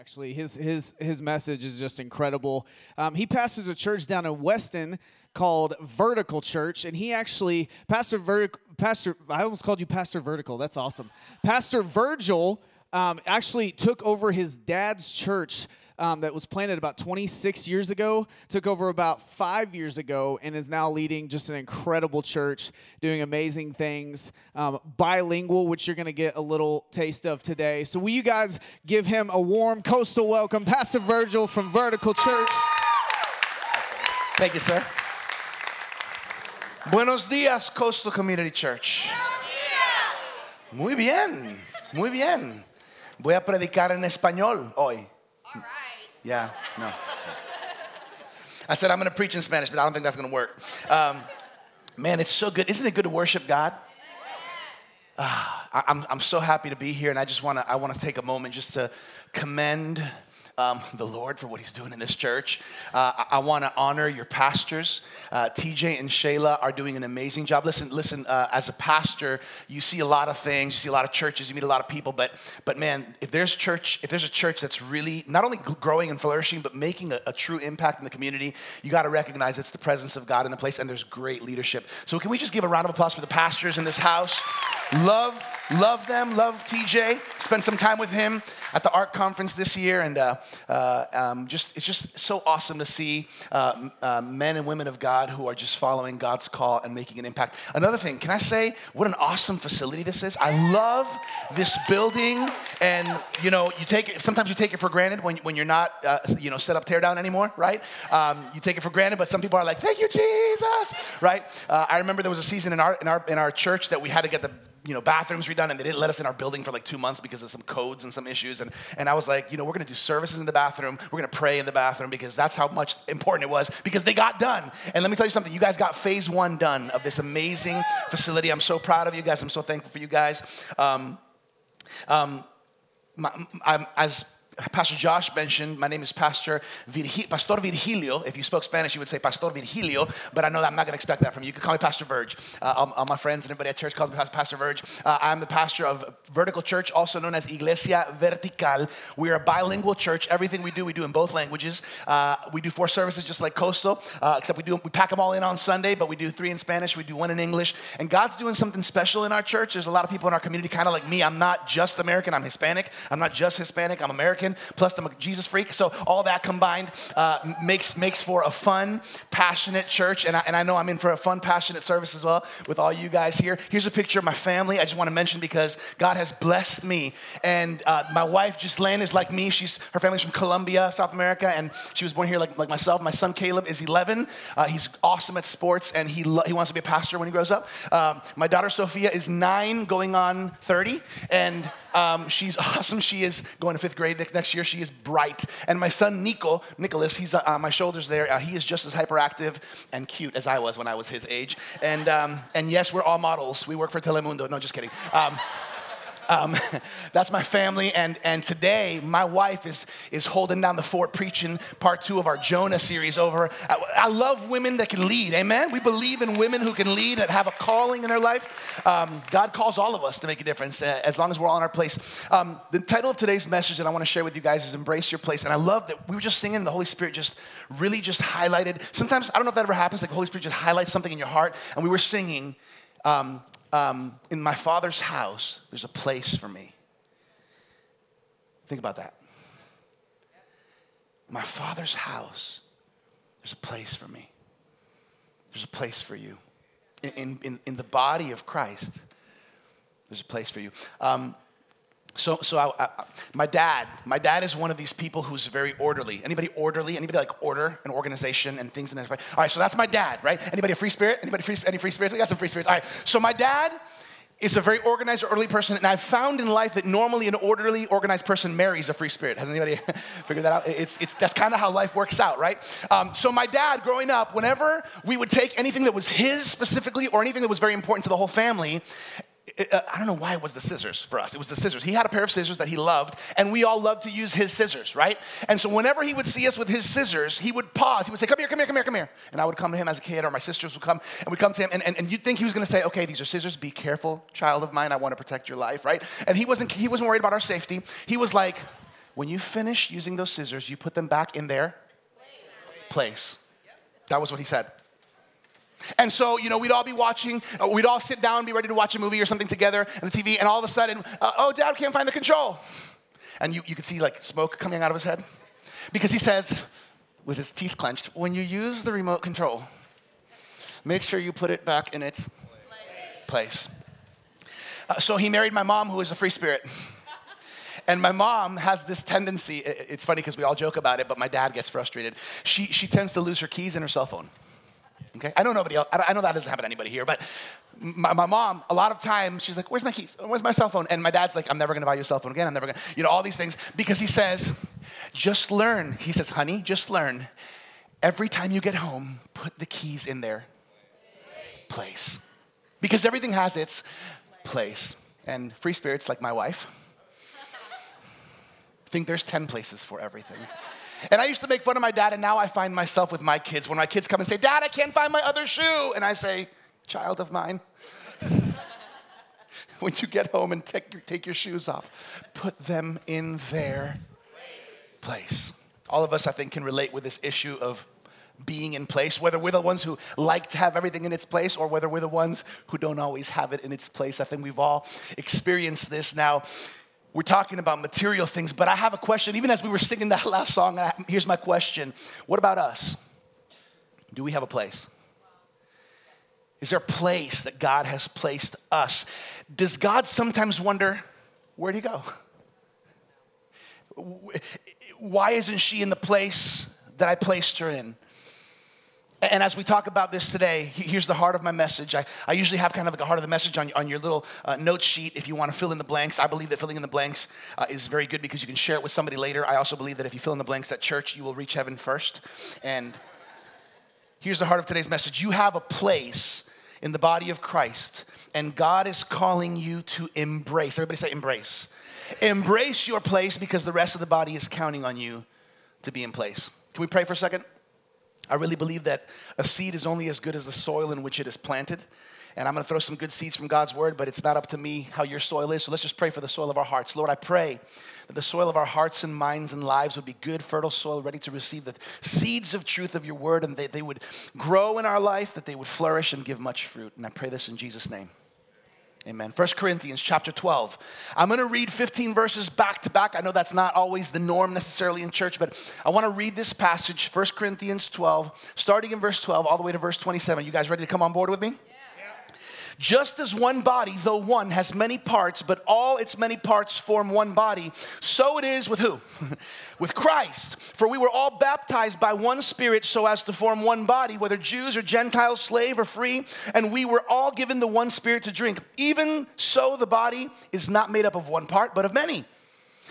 actually. His message is just incredible. He pastors a church down in Weston called Vertical Church, and he actually, I almost called you Pastor Vertical. That's awesome. Pastor Virgil actually took over his dad's church that was planted about 26 years ago, took over about 5 years ago, and is now leading just an incredible church, doing amazing things, bilingual, which you're going to get a little taste of today. So will you guys give him a warm coastal welcome, Pastor Virgil from Vertical Church. Thank you, sir. Buenos dias, Coastal Community Church. Buenos dias. Muy bien, muy bien. Voy a predicar en español hoy. All right. Yeah, no. I said I'm going to preach in Spanish, but I don't think that's going to work. Man, it's so good. Isn't it good to worship God? I'm so happy to be here, and I just want to take a moment just to commend the Lord for what He's doing in this church. I want to honor your pastors. TJ and Shayla are doing an amazing job. Listen, as a pastor, you see a lot of things, you see a lot of churches, you meet a lot of people, but man, if there's a church that's really not only growing and flourishing, but making a true impact in the community, you got to recognize it's the presence of God in the place, and there's great leadership. So can we just give a round of applause for the pastors in this house? Love them, love TJ. Spend some time with him at the ARC conference this year, and it's just so awesome to see men and women of God who are just following God's call and making an impact. Another thing, can I say what an awesome facility this is? I love this building, and you know, sometimes you take it for granted when you're not set up tear down anymore, right? You take it for granted, but some people are like, "Thank you, Jesus," right? I remember there was a season in our church that we had to get the bathrooms redone, and they didn't let us in our building for like 2 months because of some codes and some issues. And I was like, we're going to do services in the bathroom. We're going to pray in the bathroom, because that's how much important it was, because they got done. And let me tell you something. You guys got phase 1 done of this amazing facility. I'm so proud of you guys. I'm so thankful for you guys. As Pastor Josh mentioned, my name is Pastor Virgilio. If you spoke Spanish, you would say Pastor Virgilio, but I know that I'm not going to expect that from you. You can call me Pastor Virg. All my friends and everybody at church calls me Pastor Virg. I'm the pastor of Vertical Church, also known as Iglesia Vertical. We are a bilingual church. Everything we do in both languages. We do 4 services just like Coastal, except we pack them all in on Sunday, but we do 3 in Spanish, we do 1 in English, and God's doing something special in our church. There's a lot of people in our community kind of like me. I'm not just American, I'm Hispanic. I'm not just Hispanic, I'm American. Plus, I'm a Jesus freak, so all that combined makes for a fun, passionate church, and I know I'm in for a fun, passionate service as well with all you guys here. Here's a picture of my family. I just want to mention, because God has blessed me, and my wife Jislaine is like me. Her family's from Colombia, South America, and she was born here like myself. My son Caleb is 11. He's awesome at sports, and he wants to be a pastor when he grows up. My daughter Sophia is 9, going on 30, and she's awesome. She is going to 5th grade next year. She is bright. And my son, Nicholas, he's on my shoulders there. He is just as hyperactive and cute as I was when I was his age. And yes, we're all models. We work for Telemundo. No, just kidding. That's my family, and today my wife is holding down the fort, preaching part 2 of our Jonah series over. I love women that can lead, amen? We believe in women who can lead, that have a calling in their life. God calls all of us to make a difference, as long as we're all in our place. The title of today's message that I want to share with you guys is Embrace Your Place, and I love that we were just singing, and the Holy Spirit just really just highlighted. Sometimes, I don't know if that ever happens, like the Holy Spirit just highlights something in your heart, and we were singing, in my Father's house, there's a place for me. Think about that. My Father's house, there's a place for me. There's a place for you. In the body of Christ, there's a place for you. So my dad is one of these people who's very orderly. Anybody orderly? Anybody like order and organization and things in their life? All right, so that's my dad, right? Anybody a free spirit? Any free spirits? We got some free spirits. All right, so my dad is a very organized, orderly person, and I've found in life that normally an orderly, organized person marries a free spirit. Has anybody figured that out? That's kind of how life works out, right? So my dad, growing up, whenever we would take anything that was his specifically, or anything that was very important to the whole family, I don't know why it was the scissors for us. It was the scissors. He had a pair of scissors that he loved, and we all loved to use his scissors, right? And so whenever he would see us with his scissors, he would pause. He would say, "Come here, come here, come here, come here." And I would come to him as a kid, or my sisters would come, and we'd come to him, and you'd think he was going to say, "Okay, these are scissors. Be careful, child of mine. I want to protect your life," right? And he wasn't worried about our safety. He was like, When you finish using those scissors, you put them back in their place. That was what he said. And so, you know, we'd all be watching, we'd all sit down, be ready to watch a movie or something together on the TV, and all of a sudden, oh, Dad can't find the control. And you could see like smoke coming out of his head. Because he says, with his teeth clenched, when you use the remote control, make sure you put it back in its place. So he married my mom, who is a free spirit. And my mom has this tendency, it's funny because we all joke about it, but my dad gets frustrated. She tends to lose her keys and her cell phone. Okay, I know nobody else, I know that doesn't happen to anybody here, but my mom, a lot of times, she's like, where's my keys? Where's my cell phone? And my dad's like, I'm never gonna buy you a cell phone again. I'm never gonna, you know, all these things. Because he says, just learn. He says, honey, just learn. Every time you get home, put the keys in their place. Because everything has its place. And free spirits like my wife think there's 10 places for everything. And I used to make fun of my dad, and now I find myself with my kids. When my kids come and say, Dad, I can't find my other shoe. And I say, child of mine, when you get home and take your shoes off, put them in their place. All of us, I think, can relate with this issue of being in place, whether we're the ones who like to have everything in its place or whether we're the ones who don't always have it in its place. I think we've all experienced this. Now, we're talking about material things, but I have a question. Even as we were singing that last song, here's my question. What about us? Do we have a place? Is there a place that God has placed us? Does God sometimes wonder, where'd he go? Why isn't she in the place that I placed her in? And as we talk about this today, here's the heart of my message. I usually have kind of like a heart of the message on your little note sheet if you want to fill in the blanks. I believe that filling in the blanks is very good because you can share it with somebody later. I also believe that if you fill in the blanks at church, you will reach heaven first. And here's the heart of today's message. You have a place in the body of Christ, and God is calling you to embrace. Everybody say embrace. Embrace your place because the rest of the body is counting on you to be in place. Can we pray for a second? I really believe that a seed is only as good as the soil in which it is planted. And I'm going to throw some good seeds from God's word, but it's not up to me how your soil is. So let's just pray for the soil of our hearts. Lord, I pray that the soil of our hearts and minds and lives would be good, fertile soil, ready to receive the seeds of truth of your word, and they would grow in our life, that they would flourish and give much fruit. And I pray this in Jesus' name. Amen. 1 Corinthians chapter 12. I'm going to read 15 verses back to back. I know that's not always the norm necessarily in church, but I want to read this passage, 1 Corinthians 12, starting in verse 12 all the way to verse 27. You guys ready to come on board with me? Yeah. Yeah. Just as one body, though one, has many parts, but all its many parts form one body, so it is with who? With Christ. For we were all baptized by one Spirit so as to form one body, whether Jews or Gentiles, slave or free, and we were all given the one Spirit to drink. Even so, the body is not made up of one part, but of many.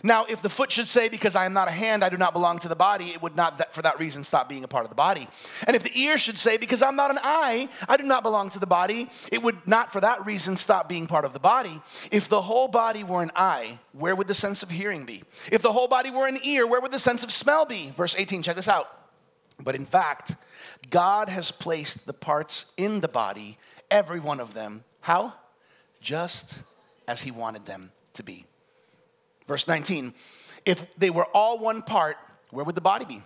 Now, if the foot should say, because I am not a hand, I do not belong to the body, it would not, for that reason, stop being a part of the body. And if the ear should say, because I'm not an eye, I do not belong to the body, it would not, for that reason, stop being part of the body. If the whole body were an eye, where would the sense of hearing be? If the whole body were an ear, where would the sense of smell be? Verse 18, check this out. But in fact, God has placed the parts in the body, every one of them. How? Just as he wanted them to be. Verse 19, if they were all one part, where would the body be?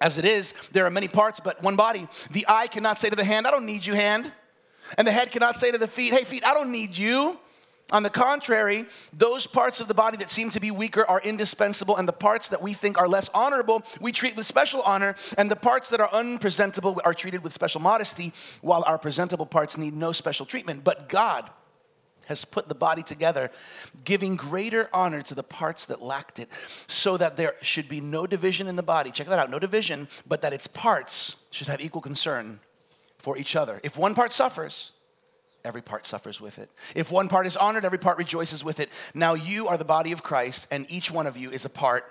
As it is, there are many parts, but one body. The eye cannot say to the hand, I don't need you, hand. And the head cannot say to the feet, hey, feet, I don't need you. On the contrary, those parts of the body that seem to be weaker are indispensable, and the parts that we think are less honorable, we treat with special honor, and the parts that are unpresentable are treated with special modesty, while our presentable parts need no special treatment. But God has put the body together, giving greater honor to the parts that lacked it, so that there should be no division in the body. Check that out, no division, but that its parts should have equal concern for each other. If one part suffers, every part suffers with it. If one part is honored, every part rejoices with it. Now you are the body of Christ, and each one of you is a part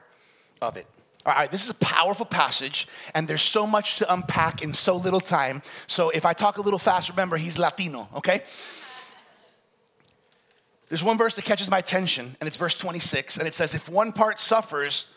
of it. All right, this is a powerful passage, and there's so much to unpack in so little time. So if I talk a little fast, remember, he's Latino, okay? There's one verse that catches my attention, and it's verse 26, and it says, if one part suffers,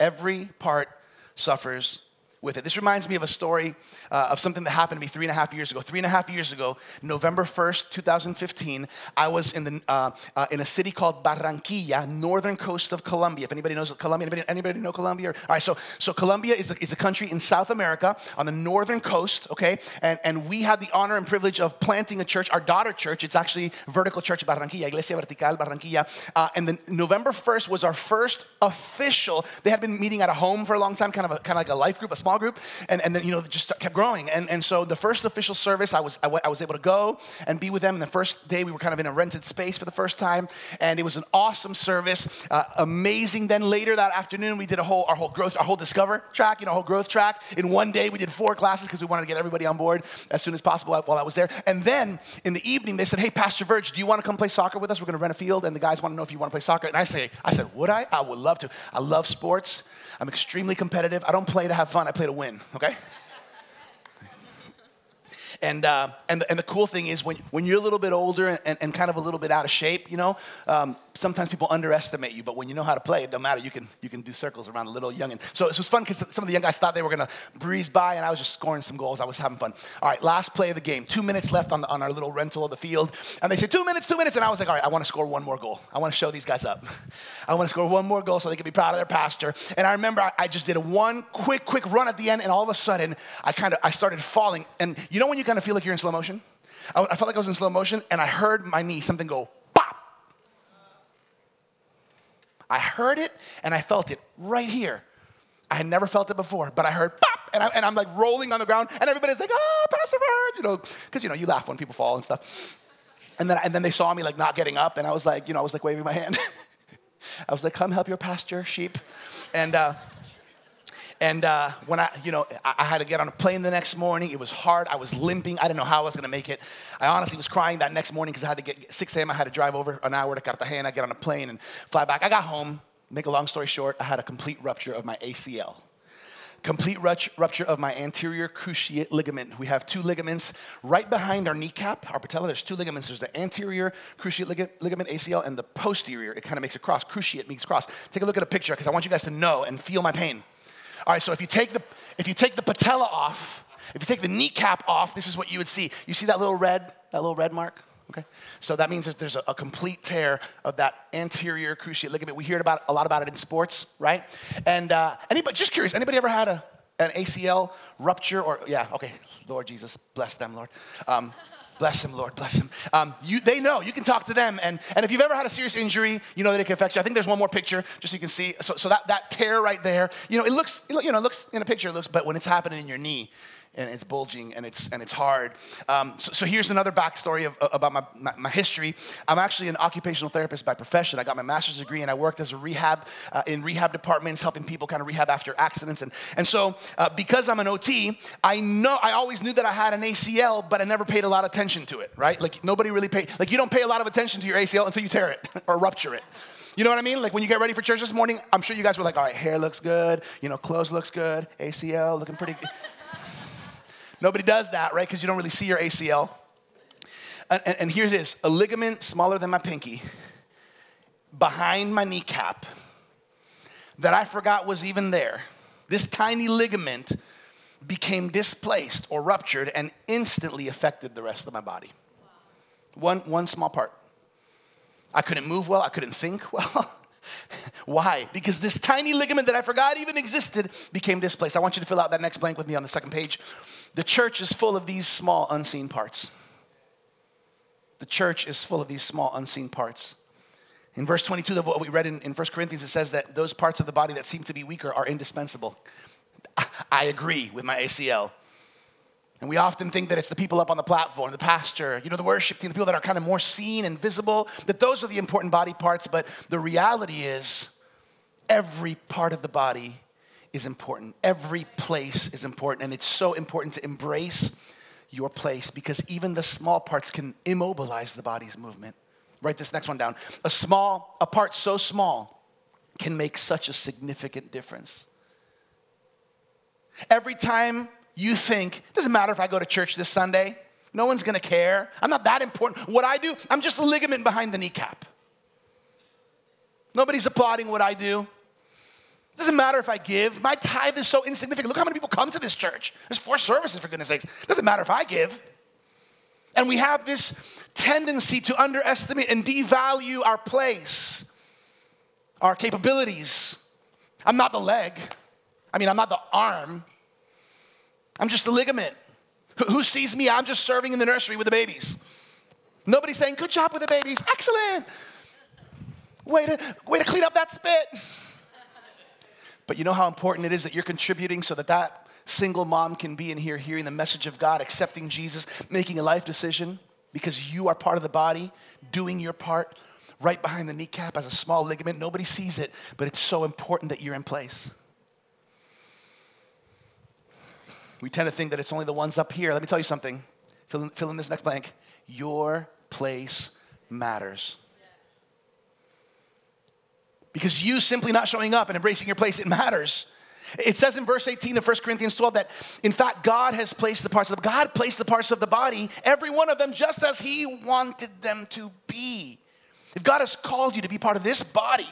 every part suffers with it. This reminds me of a story of something that happened to me 3.5 years ago. 3.5 years ago, November 1st, 2015, I was in a city called Barranquilla, northern coast of Colombia. If anybody knows Colombia, anybody know Colombia? All right, so Colombia is a country in South America on the northern coast, okay? And we had the honor and privilege of planting a church, our daughter church. It's actually Vertical Church Barranquilla, Iglesia Vertical Barranquilla. And then November 1st was our first official. They had been meeting at a home for a long time, kind of like a life group, a small group, and then, you know, it just kept growing. And so the first official service, I was able to go and be with them. And the first day, we were kind of in a rented space for the first time, and it was an awesome service, amazing. Then later that afternoon, we did our whole growth track. In one day, we did 4 classes because we wanted to get everybody on board as soon as possible while I was there. And then in the evening, they said, "Hey, Pastor Verge, do you want to come play soccer with us? We're going to rent a field, and the guys want to know if you want to play soccer." And I said, "Would I? I would love to. I love sports. I'm extremely competitive. I don't play to have fun. I play to win." Okay. And the cool thing is when you're a little bit older and kind of a little bit out of shape, you know, sometimes people underestimate you. But when you know how to play, it doesn't matter. You can do circles around a little youngin. So it was fun because some of the young guys thought they were gonna breeze by, and I was just scoring some goals. I was having fun. All right, last play of the game. 2 minutes left on our little rental of the field, and they said 2 minutes, and I was like, all right, I want to score one more goal. I want to show these guys up. I want to score one more goal so they can be proud of their pastor. And I remember I just did one quick run at the end, and all of a sudden I started falling, and you know when you kind of feel like you're in slow motion? I felt like I was in slow motion, and I heard my knee, something go pop. I heard it, and I felt it right here. I had never felt it before, but I heard pop, and I'm like rolling on the ground, and everybody's like, "Oh, Pastor Bird," you know, because, you know, you laugh when people fall and stuff. And then they saw me like not getting up, and I was like, you know, I was like waving my hand. I was like, "Come help your pastor, sheep," and when I had to get on a plane the next morning. It was hard. I was limping. I didn't know how I was going to make it. I honestly was crying that next morning because I had to get 6 a.m. I had to drive over an hour to Cartagena, get on a plane, and fly back. I got home. Make a long story short, I had a complete rupture of my ACL. Complete rupture of my anterior cruciate ligament. We have 2 ligaments right behind our kneecap, our patella. There's 2 ligaments. There's the anterior cruciate ligament, ACL, and the posterior. It kind of makes a cross. Cruciate means cross. Take a look at a picture because I want you guys to know and feel my pain. All right, so if you take the patella off, if you take the kneecap off, this is what you would see. You see that little red mark? Okay, so that means that there's a complete tear of that anterior cruciate ligament. We hear a lot about it in sports, right? And anybody, just curious, anybody ever had an ACL rupture? Or yeah, okay, Lord Jesus, bless them, Lord. Bless him, Lord, bless him. They know. You can talk to them. And if you've ever had a serious injury, you know that it can affect you. I think there's one more picture just so you can see. So that tear right there, you know, it looks in a picture, but when it's happening in your knee, and it's bulging, and it's hard. So here's another backstory about my history. I'm actually an occupational therapist by profession. I got my master's degree, and I worked as a in rehab departments, helping people kind of rehab after accidents. And so because I'm an OT, I always knew that I had an ACL, but I never paid a lot of attention to it, right? Like nobody really paid. Like you don't pay a lot of attention to your ACL until you tear it or rupture it. You know what I mean? Like when you get ready for church this morning, I'm sure you guys were like, all right, hair looks good, you know, clothes looks good, ACL looking pretty good. Nobody does that, right? Because you don't really see your ACL. And here it is, a ligament smaller than my pinky behind my kneecap that I forgot was even there. This tiny ligament became displaced or ruptured and instantly affected the rest of my body. One small part. I couldn't move well. I couldn't think well. Why? Because this tiny ligament that I forgot even existed became displaced. I want you to fill out that next blank with me on the second page. The church is full of these small unseen parts. The church is full of these small unseen parts. In verse 22 of what we read in 1 Corinthians, it says that those parts of the body that seem to be weaker are indispensable. I agree with my ACL. And we often think that it's the people up on the platform, the pastor, you know, the worship team, the people that are kind of more seen and visible, that those are the important body parts. But the reality is every part of the body is important. Every place is important. And it's so important to embrace your place because even the small parts can immobilize the body's movement. Write this next one down. A part so small can make such a significant difference. Every time you think, it doesn't matter if I go to church this Sunday. No one's going to care. I'm not that important. What I do, I'm just a ligament behind the kneecap. Nobody's applauding what I do. It doesn't matter if I give. My tithe is so insignificant. Look how many people come to this church. There's 4 services, for goodness sakes. It doesn't matter if I give. And we have this tendency to underestimate and devalue our place, our capabilities. I'm not the leg. I'm not the arm. I'm just the ligament. Who sees me? I'm just serving in the nursery with the babies. Nobody's saying, good job with the babies. Excellent. Way to clean up that spit. But you know how important it is that you're contributing so that that single mom can be in here hearing the message of God, accepting Jesus, making a life decision because you are part of the body, doing your part right behind the kneecap as a small ligament. Nobody sees it, but it's so important that you're in place. We tend to think that it's only the ones up here. Let me tell you something. Fill in this next blank. Your place matters. Because you simply not showing up and embracing your place, it matters. It says in verse 18 of 1 Corinthians 12 that, in fact, God placed the parts of the body, every one of them, just as he wanted them to be. If God has called you to be part of this body,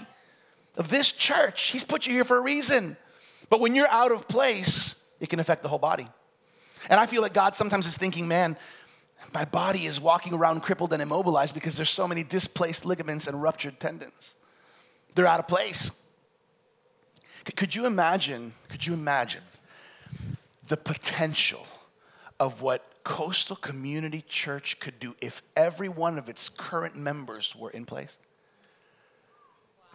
of this church, he's put you here for a reason. But when you're out of place, it can affect the whole body. And I feel like God sometimes is thinking, man, my body is walking around crippled and immobilized because there's so many displaced ligaments and ruptured tendons. They're out of place. Could you imagine the potential of what Coastal Community Church could do if every one of its current members were in place?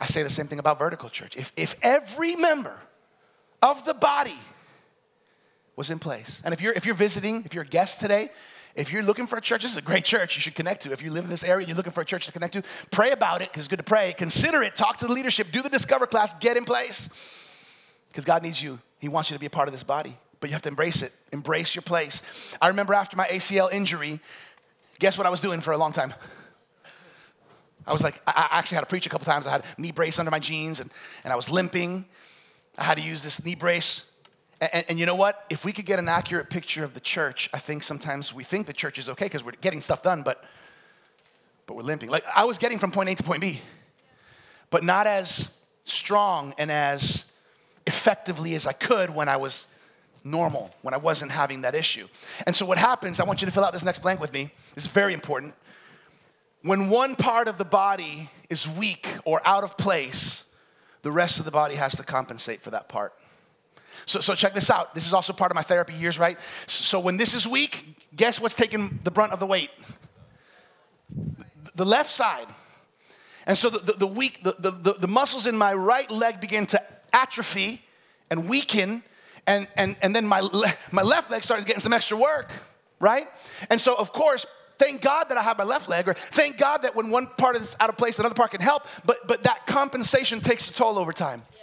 I say the same thing about Vertical Church. If every member of the body was in place, and if you're visiting, if you're a guest today, if you're looking for a church, this is a great church you should connect to. If you live in this area and you're looking for a church to connect to, pray about it because it's good to pray. Consider it. Talk to the leadership. Do the Discover class. Get in place because God needs you. He wants you to be a part of this body, but you have to embrace it. Embrace your place. I remember after my ACL injury, guess what I was doing for a long time? I was like, I actually had to preach a couple times. I had a knee brace under my jeans, and I was limping. I had to use this knee brace. And you know what? If we could get an accurate picture of the church, I think sometimes we think the church is okay because we're getting stuff done, but we're limping. Like, I was getting from point A to point B, but not as strong and as effectively as I could when I was normal, when I wasn't having that issue. And so what happens, I want you to fill out this next blank with me. This is very important. When one part of the body is weak or out of place, the rest of the body has to compensate for that part. So check this out. This is also part of my therapy years, right? So when this is weak, guess what's taking the brunt of the weight? The left side. And so the muscles in my right leg begin to atrophy and weaken, and then my left leg starts getting some extra work, right? And so, of course, thank God that I have my left leg, or thank God that when one part is out of place, another part can help, but that compensation takes a toll over time. Yeah.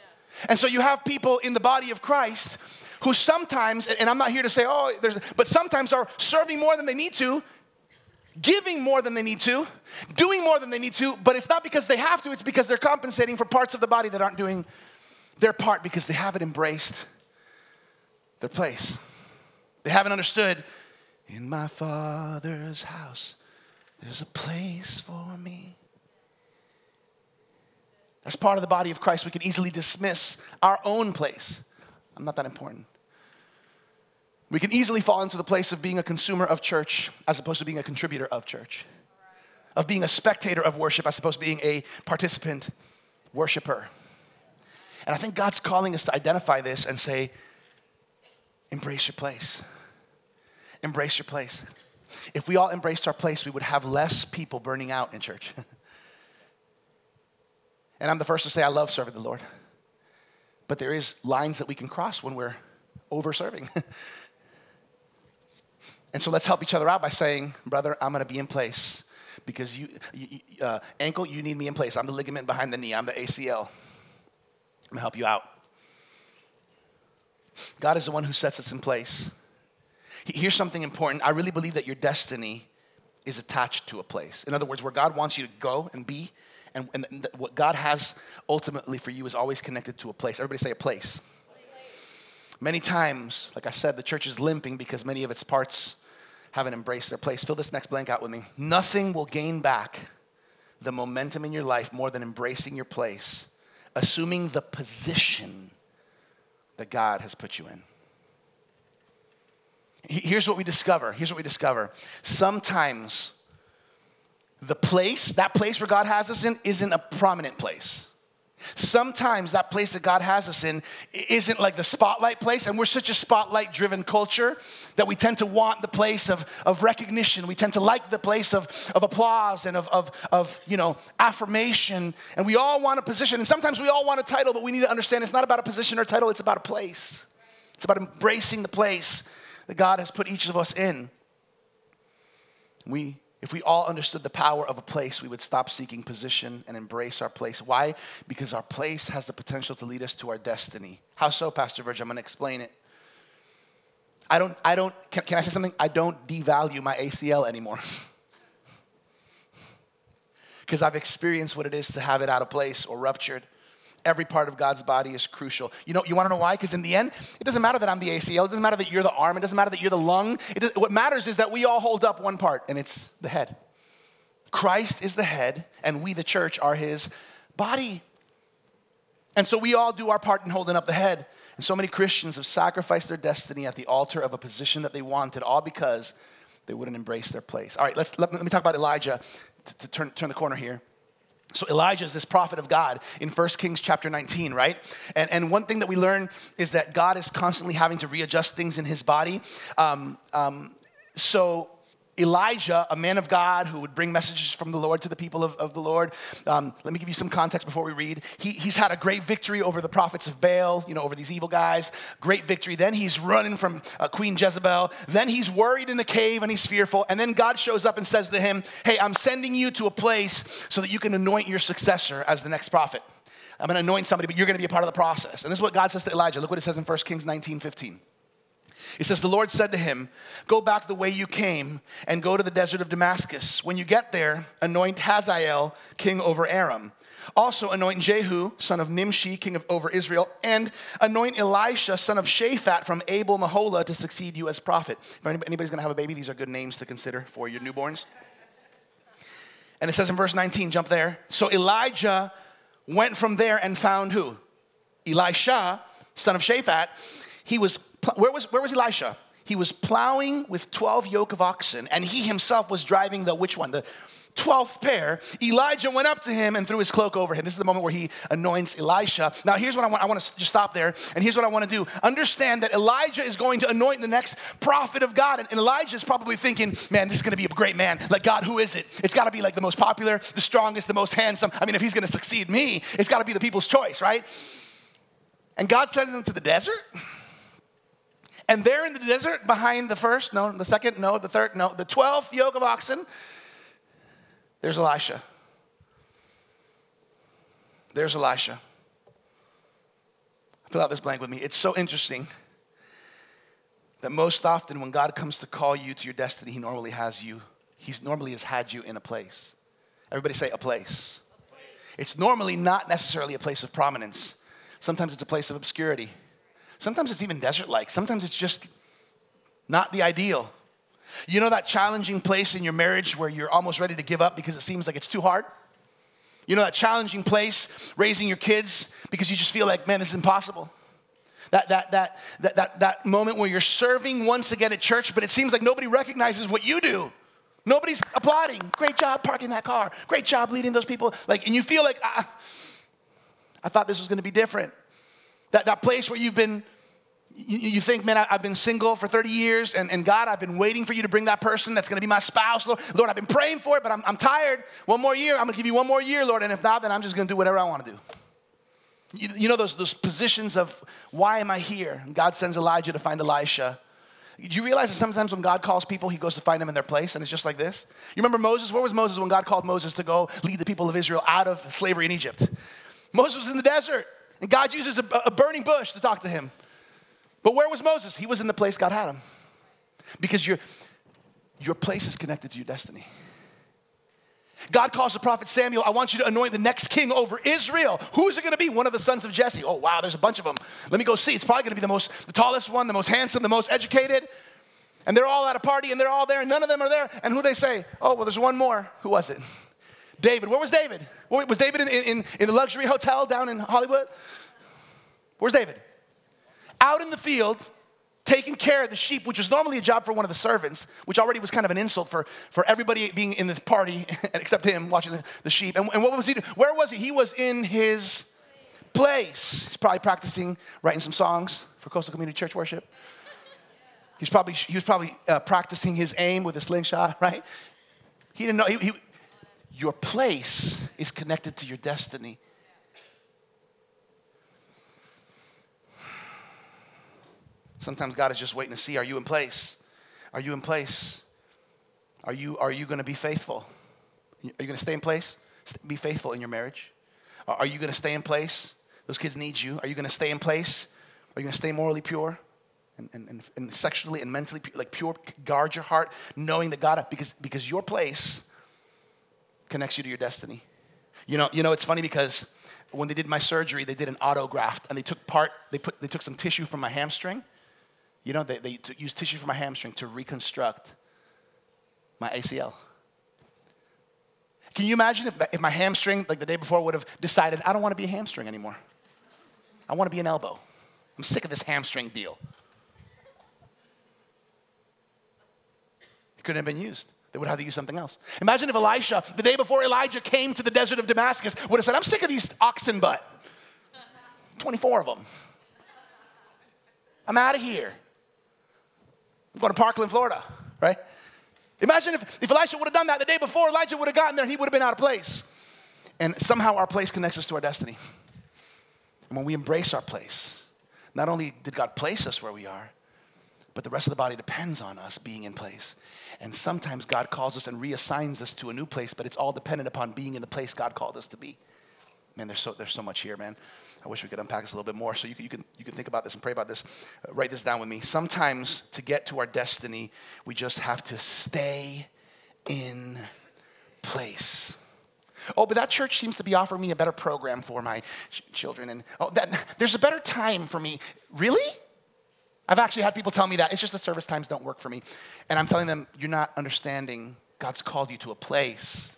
And so you have people in the body of Christ who sometimes, and I'm not here to say, but sometimes are serving more than they need to, giving more than they need to, doing more than they need to, but it's not because they have to, it's because they're compensating for parts of the body that aren't doing their part because they haven't embraced their place. They haven't understood, in my Father's house, there's a place for me. As part of the body of Christ, we can easily dismiss our own place. I'm not that important. We can easily fall into the place of being a consumer of church as opposed to being a contributor of church, of being a spectator of worship as opposed to being a participant worshiper. And I think God's calling us to identify this and say, embrace your place. Embrace your place. If we all embraced our place, we would have less people burning out in church. And I'm the first to say I love serving the Lord. But there is lines that we can cross when we're over-serving. And so let's help each other out by saying, brother, I'm going to be in place. Because you ankle, you need me in place. I'm the ligament behind the knee. I'm the ACL. I'm going to help you out. God is the one who sets us in place. Here's something important. I really believe that your destiny is attached to a place. In other words, where God wants you to go and be, and what God has ultimately for you is always connected to a place. Everybody say a place. Many times, like I said, the church is limping because many of its parts haven't embraced their place. Fill this next blank out with me. Nothing will gain back the momentum in your life more than embracing your place assuming the position that God has put you in. Here's what we discover. Sometimes the place, that place where God has us in, isn't a prominent place. Sometimes that place that God has us in isn't like the spotlight place, and we're such a spotlight-driven culture that we tend to want the place of recognition. We tend to like the place of applause and of affirmation, and we all want a position, and sometimes we all want a title, but we need to understand it's not about a position or title, it's about a place. It's about embracing the place that God has put each of us in. If we all understood the power of a place, we would stop seeking position and embrace our place. Why? Because our place has the potential to lead us to our destiny. How so, Pastor Virgil? I'm going to explain it. Can I say something? I don't devalue my ACL anymore. Because I've experienced what it is to have it out of place or ruptured. Every part of God's body is crucial. You want to know why? Because in the end, it doesn't matter that I'm the ACL. It doesn't matter that you're the arm. It doesn't matter that you're the lung. What matters is that we all hold up one part, and it's the head. Christ is the head, and we, the church, are his body. And so we all do our part in holding up the head. And so many Christians have sacrificed their destiny at the altar of a position that they wanted, all because they wouldn't embrace their place. All right, let me talk about Elijah to turn the corner here. So Elijah is this prophet of God in 1 Kings chapter 19, right? And one thing that we learn is that God is constantly having to readjust things in his body. So Elijah, a man of God who would bring messages from the Lord to the people of the Lord. Let me give you some context before we read. He's had a great victory over the prophets of Baal, over these evil guys. Great victory. Then he's running from Queen Jezebel. Then he's worried in the cave and he's fearful. And then God shows up and says to him, hey, I'm sending you to a place so that you can anoint your successor as the next prophet. I'm going to anoint somebody, but you're going to be a part of the process. And this is what God says to Elijah. Look what it says in 1 Kings 19:15. It says, the Lord said to him, go back the way you came and go to the desert of Damascus. When you get there, anoint Hazael, king over Aram. Also anoint Jehu, son of Nimshi, king over Israel. And anoint Elisha, son of Shaphat, from Abel-Meholah, to succeed you as prophet. If anybody's going to have a baby, these are good names to consider for your newborns. And it says in verse 19, jump there. So Elijah went from there and found who? Elisha, son of Shaphat. He was Where was Elisha? He was plowing with 12 yoke of oxen, and he himself was driving the, which one? The 12th pair. Elijah went up to him and threw his cloak over him. This is the moment where he anoints Elisha. Now, here's what I want to just stop there, and here's what I want to do. Understand that Elijah is going to anoint the next prophet of God, and Elijah is probably thinking, man, this is going to be a great man. Like, God, who is it? It's got to be, like, the most popular, the strongest, the most handsome. I mean, if he's going to succeed me, it's got to be the people's choice, right? And God sends him to the desert. And there in the desert, behind the first, no, the second, no, the third, no, the 12th yoke of oxen, there's Elisha. Fill out this blank with me. It's so interesting that most often when God comes to call you to your destiny, he normally has had you in a place. Everybody say a place. A place. It's normally not necessarily a place of prominence. Sometimes it's a place of obscurity. Sometimes it's even desert-like. Sometimes it's just not the ideal. You know that challenging place in your marriage where you're almost ready to give up because it seems like it's too hard? You know that challenging place raising your kids because you just feel like, man, this is impossible? That moment where you're serving once again at church, but it seems like nobody recognizes what you do. Nobody's applauding. Great job parking that car. Great job leading those people. Like, and you feel like, I thought this was going to be different. That place where you've been, you think, man, I've been single for 30 years, and God, I've been waiting for you to bring that person that's going to be my spouse. Lord, I've been praying for it, but I'm tired. One more year. I'm going to give you one more year, Lord, and if not, then I'm just going to do whatever I want to do. You know those positions of, why am I here? And God sends Elijah to find Elisha. Do you realize that sometimes when God calls people, he goes to find them in their place, and it's just like this? You remember Moses? Where was Moses when God called Moses to go lead the people of Israel out of slavery in Egypt? Moses was in the desert. And God uses a burning bush to talk to him. But where was Moses? He was in the place God had him. Because your place is connected to your destiny. God calls the prophet Samuel, I want you to anoint the next king over Israel. Who is it going to be? One of the sons of Jesse. Oh, wow, there's a bunch of them. Let me go see. It's probably going to be the tallest one, the most handsome, the most educated. And they're all at a party, and they're all there, and none of them are there. And who they say? Oh, well, there's one more. Who was it? David. Where was David? Was David in the luxury hotel down in Hollywood? Where's David? Out in the field, taking care of the sheep, which was normally a job for one of the servants, which already was kind of an insult for everybody being in this party except him watching the sheep. And what was he doing? Where was he? He was in his place. He's probably practicing writing some songs for Coastal Community Church worship. He was probably practicing his aim with a slingshot, right? He didn't know. Your place is connected to your destiny. Sometimes God is just waiting to see, are you in place? Are you in place? Are you going to be faithful? Are you going to stay in place? Be faithful in your marriage. Are you going to stay in place? Those kids need you. Are you going to stay in place? Are you going to stay morally pure? And sexually and mentally pure, guard your heart, knowing that God, because your place connects you to your destiny. You know, it's funny because when they did my surgery, they did an autograft, and they took some tissue from my hamstring. You know, they used tissue from my hamstring to reconstruct my ACL. Can you imagine if my hamstring, like the day before, would have decided, I don't want to be a hamstring anymore. I want to be an elbow. I'm sick of this hamstring deal. It couldn't have been used. They would have to use something else. Imagine if Elisha, the day before Elijah came to the desert of Damascus, would have said, I'm sick of these oxen butt. 24 of them. I'm out of here. I'm going to Parkland, Florida, right? Imagine if Elisha would have done that the day before, Elijah would have gotten there, he would have been out of place. And somehow our place connects us to our destiny. And when we embrace our place, not only did God place us where we are, but the rest of the body depends on us being in place. And sometimes God calls us and reassigns us to a new place, but it's all dependent upon being in the place God called us to be. Man, there's so much here, man. I wish we could unpack this a little bit more. So you can think about this and pray about this. Write this down with me. Sometimes to get to our destiny, we just have to stay in place. Oh, but that church seems to be offering me a better program for my children. And there's a better time for me. Really? I've actually had people tell me that. It's just the service times don't work for me. And I'm telling them, you're not understanding. God's called you to a place.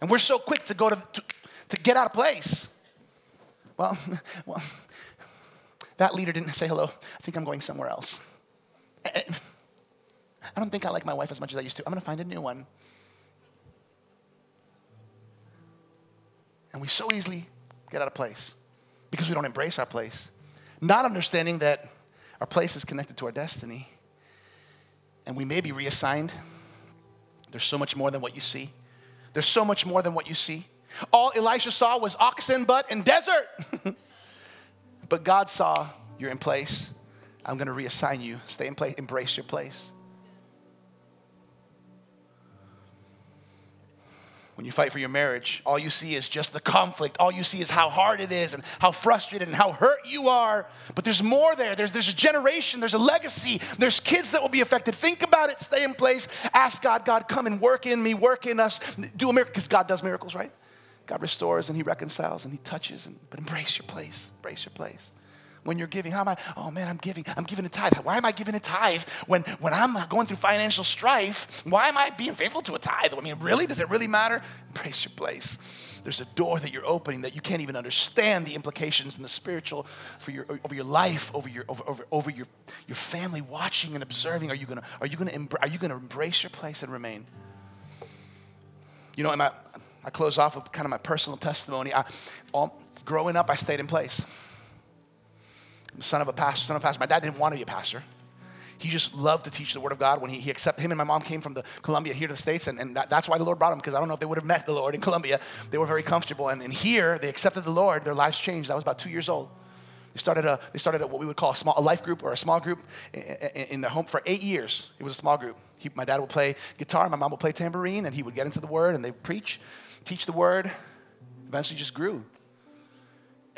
And we're so quick to go to get out of place. Well, that leader didn't say hello. I think I'm going somewhere else. I don't think I like my wife as much as I used to. I'm going to find a new one. And we so easily get out of place because we don't embrace our place, not understanding that our place is connected to our destiny. And we may be reassigned. There's so much more than what you see. There's so much more than what you see. All Elisha saw was oxen butt and desert. But God saw, you're in place. I'm going to reassign you. Stay in place. Embrace your place. When you fight for your marriage, all you see is just the conflict. All you see is how hard it is and how frustrated and how hurt you are. But there's more there. There's a generation. There's a legacy. There's kids that will be affected. Think about it. Stay in place. Ask God, God, come and work in me, work in us. Do a miracle, because God does miracles, right? God restores and he reconciles and he touches. But embrace your place. Embrace your place. When you're giving, how am I? Oh, man, I'm giving a tithe. Why am I giving a tithe when I'm going through financial strife? Why am I being faithful to a tithe? I mean, really? Does it really matter? Embrace your place. There's a door that you're opening that you can't even understand the implications in the spiritual over your life, over your family, watching and observing. Are you gonna embrace your place and remain? You know, I close off with kind of my personal testimony. Growing up, I stayed in place. Son of a pastor. My dad didn't want to be a pastor. He just loved to teach the word of God. When he accepted, him and my mom came from Colombia here to the States, and that's why the Lord brought them, because I don't know if they would have met the Lord in Colombia. They were very comfortable, and here, they accepted the Lord. Their lives changed. I was about 2 years old. They started what we would call a life group or a small group in their home for 8 years. It was a small group. My dad would play guitar, my mom would play tambourine, and he would get into the word, and they'd preach, teach the word. Eventually just grew.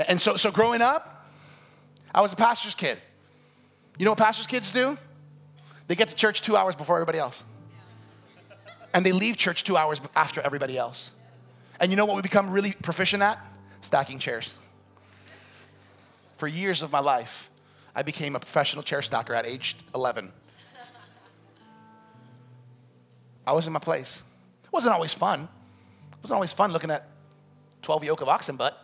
And so growing up, I was a pastor's kid. You know what pastor's kids do? They get to church 2 hours before everybody else. And they leave church 2 hours after everybody else. And you know what we become really proficient at? Stacking chairs. For years of my life, I became a professional chair stacker at age 11. I was in my place. It wasn't always fun. It wasn't always fun looking at 12 yoke of oxen butt.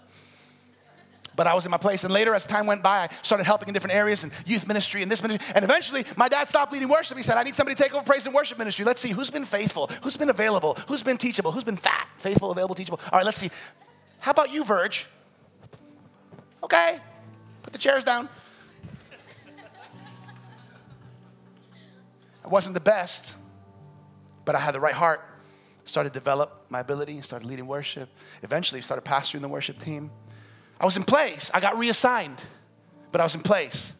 But I was in my place. And later, as time went by, I started helping in different areas and youth ministry and this ministry. And eventually, my dad stopped leading worship. He said, I need somebody to take over praise and worship ministry. Let's see who's been faithful, who's been available, who's been teachable, who's been fat, faithful, available, teachable. All right, let's see. How about you, Verge? Okay. Put the chairs down. I wasn't the best, but I had the right heart. Started to develop my ability, started leading worship. Eventually, started pastoring the worship team. I was in place. I got reassigned, but I was in place.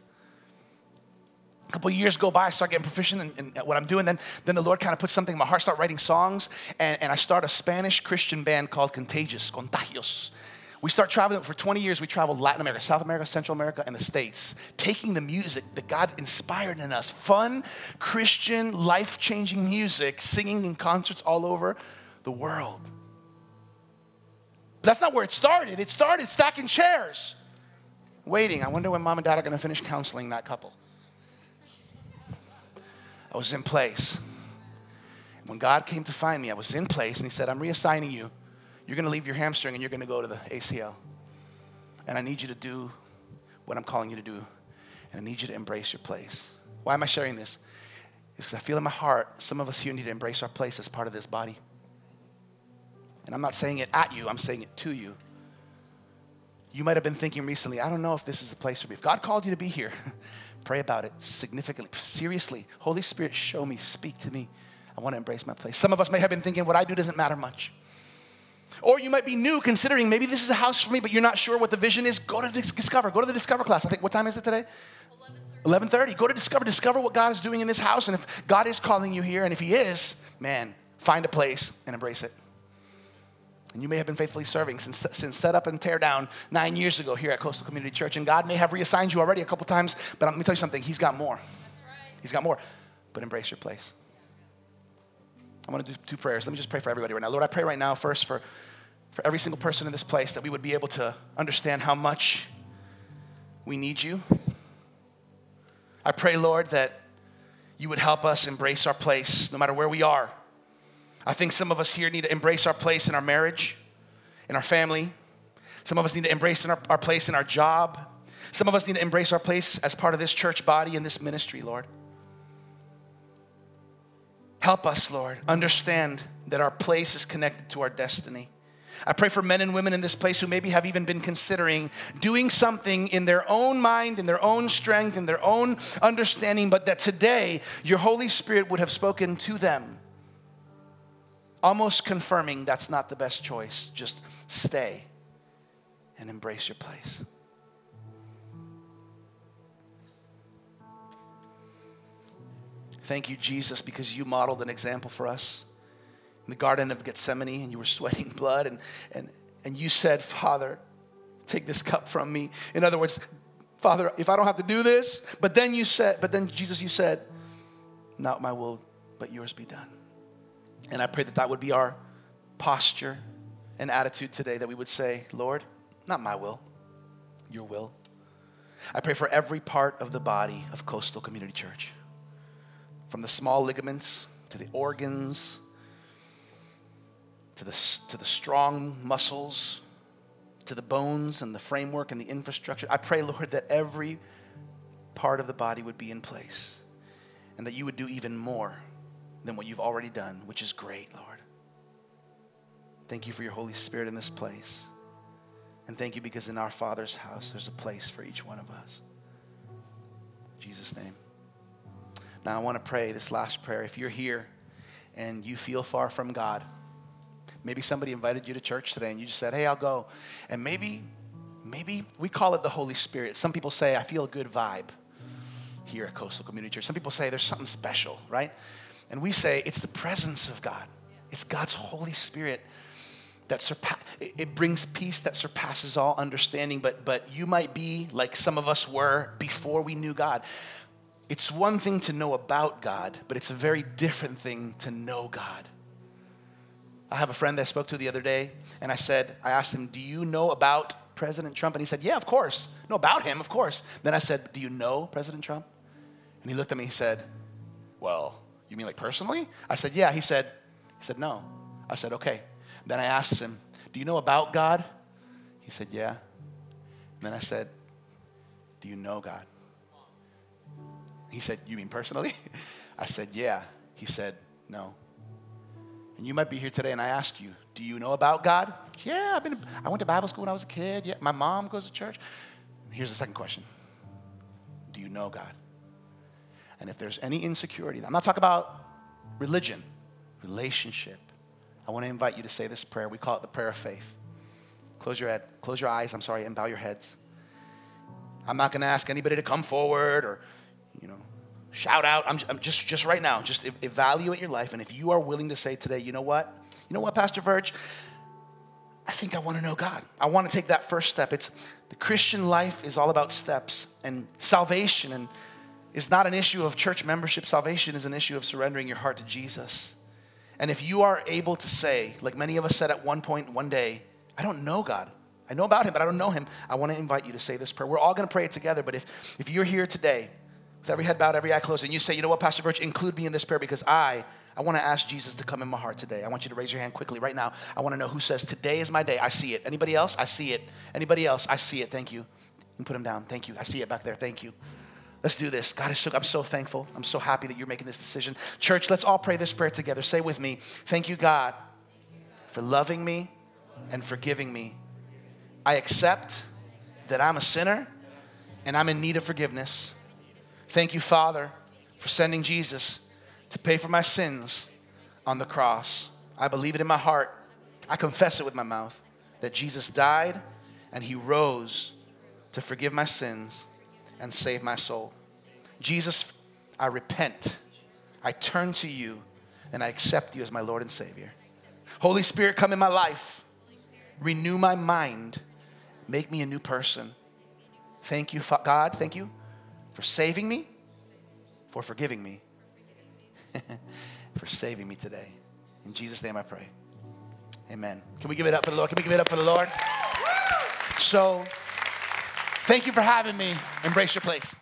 A couple of years go by, I start getting proficient in what I'm doing. Then the Lord kind of put something in my heart, start writing songs, and I start a Spanish Christian band called Contagios, Contagios. We start traveling for 20 years. We traveled Latin America, South America, Central America, and the States, taking the music that God inspired in us, fun, Christian, life-changing music, singing in concerts all over the world. That's not where it started. It started stacking chairs, waiting. I wonder when mom and dad are going to finish counseling that couple. I was in place. When God came to find me, I was in place, and he said, I'm reassigning you. You're going to leave your hamstring, and you're going to go to the ACL. And I need you to do what I'm calling you to do, and I need you to embrace your place. Why am I sharing this? It's because I feel in my heart, some of us here need to embrace our place as part of this body. And I'm not saying it at you, I'm saying it to you. You might have been thinking recently, I don't know if this is the place for me. If God called you to be here, pray about it significantly, seriously. Holy Spirit, show me, speak to me. I want to embrace my place. Some of us may have been thinking what I do doesn't matter much. Or you might be new considering maybe this is a house for me, but you're not sure what the vision is. Go to Discover. Go to the Discover class. I think, what time is it today? 11:30. 11:30. Go to Discover. Discover what God is doing in this house. And if God is calling you here, and if he is, man, find a place and embrace it. And you may have been faithfully serving since set up and tear down 9 years ago here at Coastal Community Church. And God may have reassigned you already a couple times, but let me tell you something. He's got more. That's right. He's got more. But embrace your place. I want to do two prayers. Let me just pray for everybody right now. Lord, I pray right now first for every single person in this place that we would be able to understand how much we need you. I pray, Lord, that you would help us embrace our place no matter where we are. I think some of us here need to embrace our place in our marriage, in our family. Some of us need to embrace our place in our job. Some of us need to embrace our place as part of this church body and this ministry, Lord. Help us, Lord, understand that our place is connected to our destiny. I pray for men and women in this place who maybe have even been considering doing something in their own mind, in their own strength, in their own understanding, but that today your Holy Spirit would have spoken to them. Almost confirming that's not the best choice. Just stay and embrace your place. Thank you, Jesus, because you modeled an example for us in the Garden of Gethsemane, and you were sweating blood, and you said, Father, take this cup from me. In other words, Father, if I don't have to do this, but then Jesus, you said, not my will, but yours be done. And I pray that that would be our posture and attitude today, that we would say, Lord, not my will, your will. I pray for every part of the body of Coastal Community Church, from the small ligaments to the organs, to the strong muscles, to the bones and the framework and the infrastructure. I pray, Lord, that every part of the body would be in place and that you would do even more than what you've already done, which is great, Lord. Thank you for your Holy Spirit in this place. And thank you because in our Father's house, there's a place for each one of us. In Jesus' name. Now I want to pray this last prayer. If you're here and you feel far from God, maybe somebody invited you to church today and you just said, hey, I'll go. And maybe we call it the Holy Spirit. Some people say, I feel a good vibe here at Coastal Community Church. Some people say there's something special, right? And we say it's the presence of God. It's God's Holy Spirit that it brings peace that surpasses all understanding. But you might be like some of us were before we knew God. It's one thing to know about God, but it's a very different thing to know God. I have a friend that I spoke to the other day, and I asked him, do you know about President Trump? And he said, yeah, of course. No, about him, of course. Then I said, do you know President Trump? And he looked at me and he said, well, you mean like personally? I said, yeah. He said, no. I said, okay. Then I asked him, do you know about God? He said, yeah. And then I said, do you know God? He said, you mean personally? I said, yeah. He said, no. And you might be here today and I asked you, do you know about God? Yeah, I went to Bible school when I was a kid. Yeah, my mom goes to church. Here's the second question. Do you know God? And if there's any insecurity, I'm not talking about religion, relationship. I want to invite you to say this prayer. We call it the prayer of faith. Close your eyes, and bow your heads. I'm not going to ask anybody to come forward or, shout out. I'm just right now, just evaluate your life. And if you are willing to say today, you know what, Pastor Verge, I think I want to know God. I want to take that first step. It's the Christian life is all about steps and salvation. And it's not an issue of church membership. Salvation is an issue of surrendering your heart to Jesus. And if you are able to say, like many of us said at one point one day, I don't know God. I know about him, but I don't know him. I want to invite you to say this prayer. We're all going to pray it together. But if you're here today with every head bowed, every eye closed, and you say, you know what, Pastor Birch, include me in this prayer because I want to ask Jesus to come in my heart today. I want you to raise your hand quickly right now. I want to know who says, today is my day. I see it. Anybody else? I see it. Anybody else? I see it. Thank you. You can put him down. Thank you. I see it back there. Thank you. Let's do this. God, I'm so thankful. I'm so happy that you're making this decision. Church, let's all pray this prayer together. Say with me, thank you, God, for loving me and forgiving me. I accept that I'm a sinner and I'm in need of forgiveness. Thank you, Father, for sending Jesus to pay for my sins on the cross. I believe it in my heart. I confess it with my mouth that Jesus died and he rose to forgive my sins and save my soul. Jesus, I repent. I turn to you and I accept you as my Lord and Savior. Holy Spirit, come in my life. Renew my mind. Make me a new person. Thank you, God. Thank you for saving me, for forgiving me, for saving me today. In Jesus' name I pray. Amen. Can we give it up for the Lord? Can we give it up for the Lord? So, thank you for having me. Embrace your place.